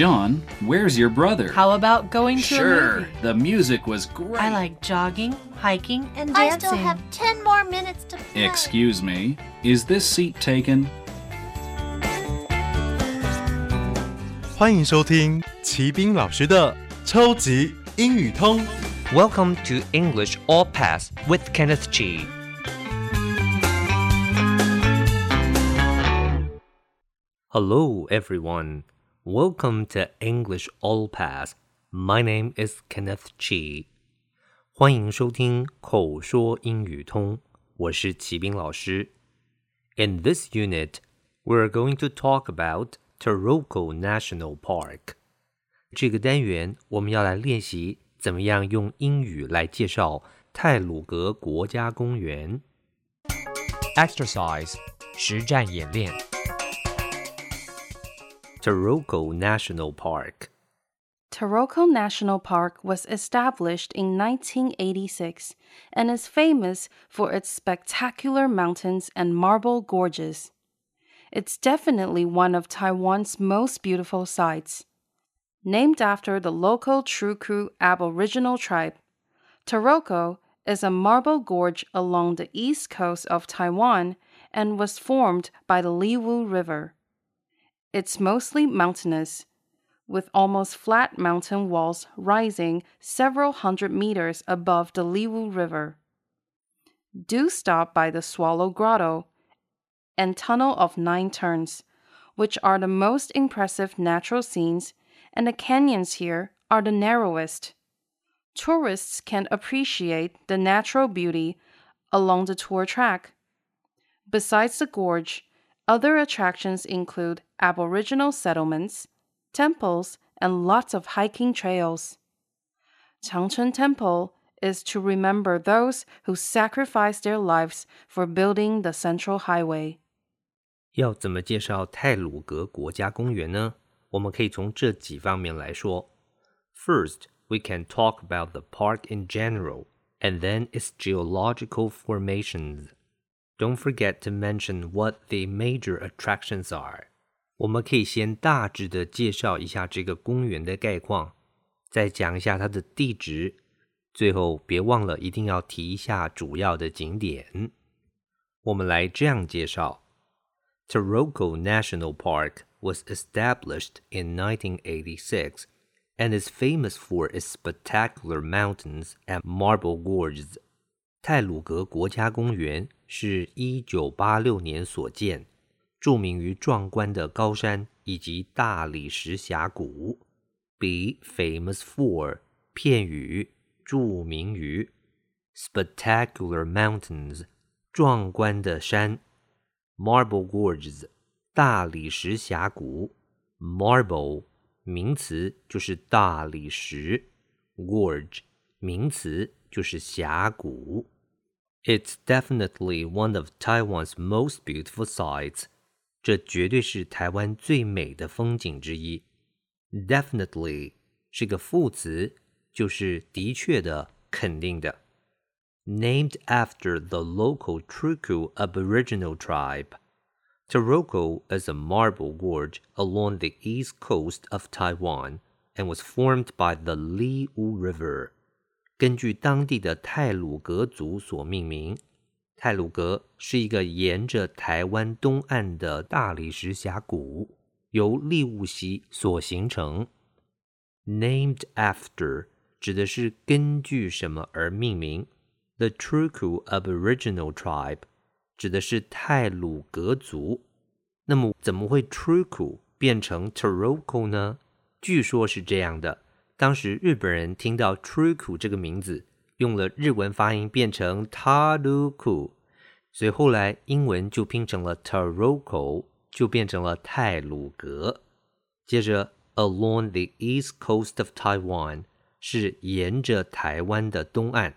John, where's your brother? How about going to a movie? Sure, the music was great. I like jogging, hiking, and dancing. I still have 10 more minutes to play. Excuse me, is this seat taken? 欢迎收听奇斌老师的超级英语通。Welcome to English All Pass with Kenneth Chi. Hello, everyone. Welcome to English All Pass. My name is Kenneth Chi. 欢迎收听口说英语通，我是齐斌老师。In this unit, we're going to talk about Taroko National Park. 这个单元我们要来练习怎么样用英语来介绍太鲁阁国家公园。Exercise 实战演练。Taroko National Park. Taroko National Park was established in 1986 and is famous for its spectacular mountains and marble gorges. It's definitely one of Taiwan's most beautiful sites. Named after the local Truku Aboriginal tribe, Taroko is a marble gorge along the east coast of Taiwan and was formed by the Liwu River.It's mostly mountainous, with almost flat mountain walls rising several hundred meters above the Liwu River. Do stop by the Swallow Grotto and Tunnel of Nine Turns, which are the most impressive natural scenes, and the canyons here are the narrowest. Tourists can appreciate the natural beauty along the tour track. Besides the gorge,Other attractions include Aboriginal settlements, temples, and lots of hiking trails. Changchun Temple is to remember those who sacrificed their lives for building the Central Highway. 要怎么介绍太鲁阁国家公园呢？我们可以从这几方面来说。First, we can talk about the park in general, and then its geological formations.Don't forget to mention what the major attractions are. 我们可以先大致的介绍一下这个公园的概况，再讲一下它的地址，最后别忘了一定要提一下主要的景点。我们来这样介绍。Taroko National Park was established in 1986 and is famous for its spectacular mountains and marble gorges.太鲁阁国家公园是1986年所建，著名于壮观的高山以及大理石峡谷。Be famous for 片语著名于 spectacular mountains 壮观的山 marble gorges 大理石峡谷 marble 名词就是大理石 gorge 名词就是峡谷。It's definitely one of Taiwan's most beautiful sights. 这绝对是台湾最美的风景之一。Definitely 是个副词，就是的确的、肯定的。Named after the local Truku Aboriginal tribe, Taroko is a marble gorge along the east coast of Taiwan and was formed by the Liwu River.根据当地的太鲁阁族所命名，太鲁阁是一个沿着台湾东岸的大理石峡谷，由利物溪所形成。Named after 指的是根据什么而命名。The Truku Aboriginal Tribe 指的是太鲁阁族。那么怎么会 Truku 变成 Taroko 呢？据说是这样的。当时日本人听到 Truku 这个名字，用了日文发音变成 Taruku， 所以后来英文就拼成了 Taroko， 就变成了太鲁阁。接着 Along the east coast of Taiwan 是沿着台湾的东岸。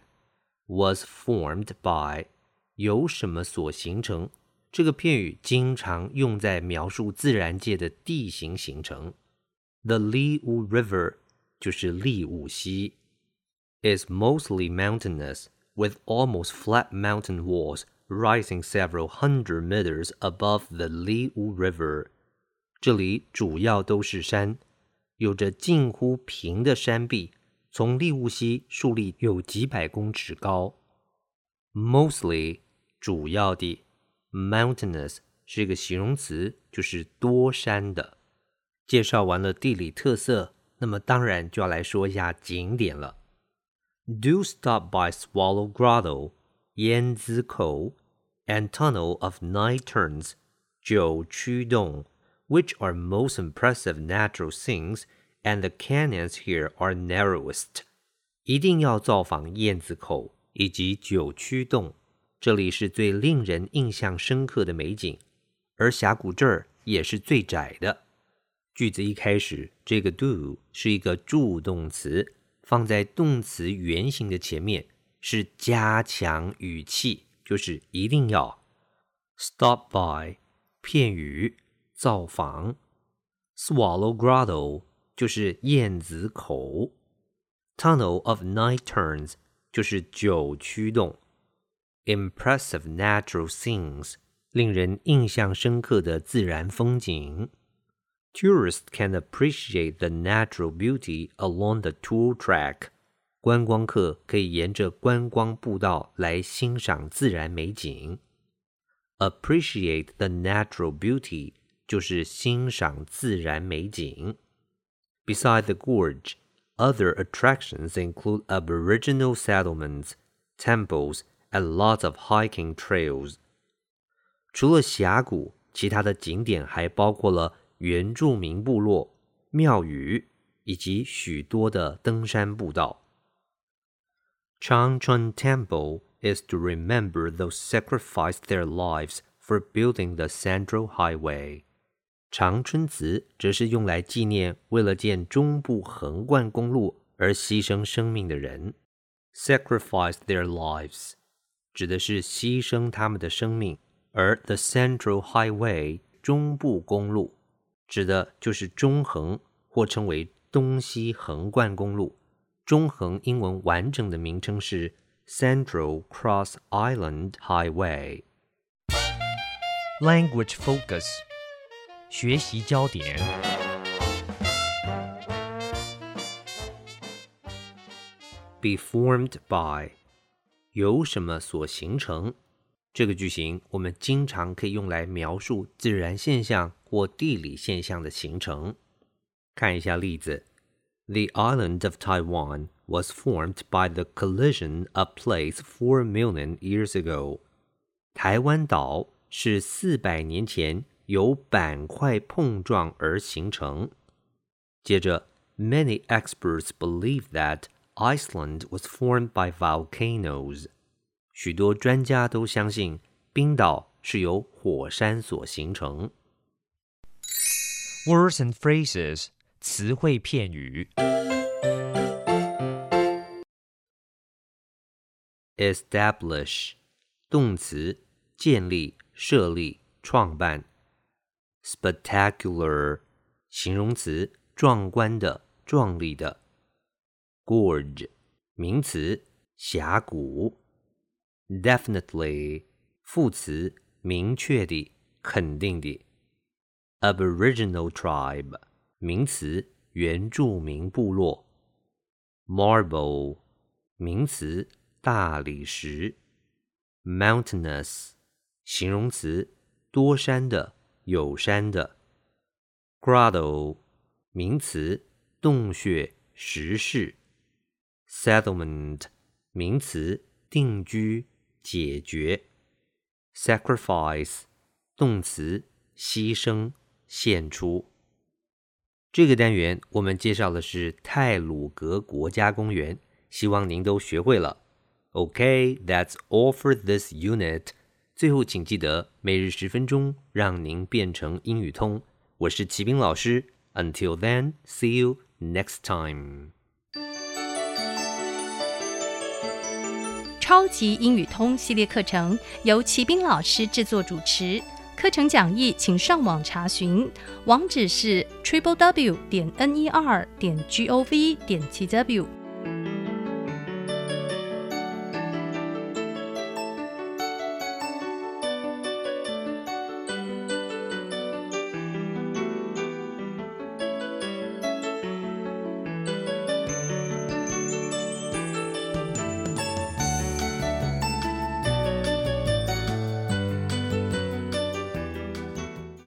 Was formed by 由什么所形成，这个片语经常用在描述自然界的地形形成。The Liwu River就是利物溪 is mostly mountainous, with almost flat mountain walls rising several hundred meters above the Liwu River. 这里主要都是山，有着近乎平的山壁，从利物溪树立有几百公尺高。Mostly 主要的 ，mountainous 是个形容词，就是多山的。介绍完了地理特色，那么当然就要来说一下景点了。Do stop by Swallow Grotto 燕子口 and Tunnel of Nine Turns 九曲洞 which are most impressive natural things and the canyons here are narrowest. 一定要造访燕子口以及九曲洞，这里是最令人印象深刻的美景，而峡谷这儿也是最窄的。句子一开始，这个 do 是一个助动词，放在动词原形的前面，是加强语气，就是一定要。Stop by 片语造访 Swallow Grotto 就是燕子口 Tunnel of Nine Turns 就是九曲洞 Impressive natural things 令人印象深刻的自然风景Tourists can appreciate the natural beauty along the tour track. 观光客可以沿着观光步道来欣赏自然美景。Appreciate the natural beauty 就是欣赏自然美景。Beside the gorge, other attractions include aboriginal settlements, temples, and lots of hiking trails. 除了峡谷，其他的景点还包括了原住民部落、庙宇以及许多的登山步道。Changchun Temple is to remember those sacrificed their lives for building the Central Highway. 长春祠则是用来纪念为了建中部横贯公路而牺牲生命的人。Sacrificed their lives 指的是牺牲他们的生命，而 the Central Highway 中部公路指的就是中横，或称为东西横贯公路。中横英文完整的名称是 Central Cross Island Highway。 Language Focus 学习焦点。Be formed by 由什么所形成，这个句型我们经常可以用来描述自然现象或地理现象的形成。看一下例子 The island of Taiwan was formed by the collision of plates 4 million years ago. 台湾岛是400年前由板块碰撞而形成。接着 Many experts believe that Iceland was formed by volcanoes. 许多专家都相信冰岛是由火山所形成。Words and phrases 词汇片语。 Establish 动词建立设立创办。 Spectacular 形容词壮观的壮丽的。 Gorge 名词峡谷。Definitely 副词明确的肯定的。Aboriginal tribe 名词原住民部落。 Marble 名词大理石。 Mountainous 形容词多山的有山的。 Grotto 名词洞穴石室。 Settlement 名词定居解决。 Sacrifice 动词牺牲献出。这个单元我们介绍的是太鲁阁国家公园，希望您都学会了。Okay, that's all for this unit. 最后请记得每日10分钟，让您变成英语通。我是齐斌老师。Until then, see you next time. 超级英语通系列课程由齐斌老师制作主持。课程讲义请上网查询，网址是 www.ner.gov.tw